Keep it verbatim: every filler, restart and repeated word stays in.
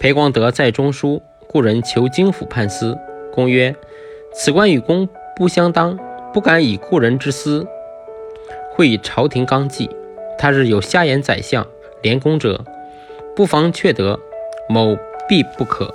裴光德在中书，故人求京府判司。公曰：此官与公不相当，不敢以故人之私会以朝廷纲纪。他日有下言宰相、连公者，不妨却得，某必不可。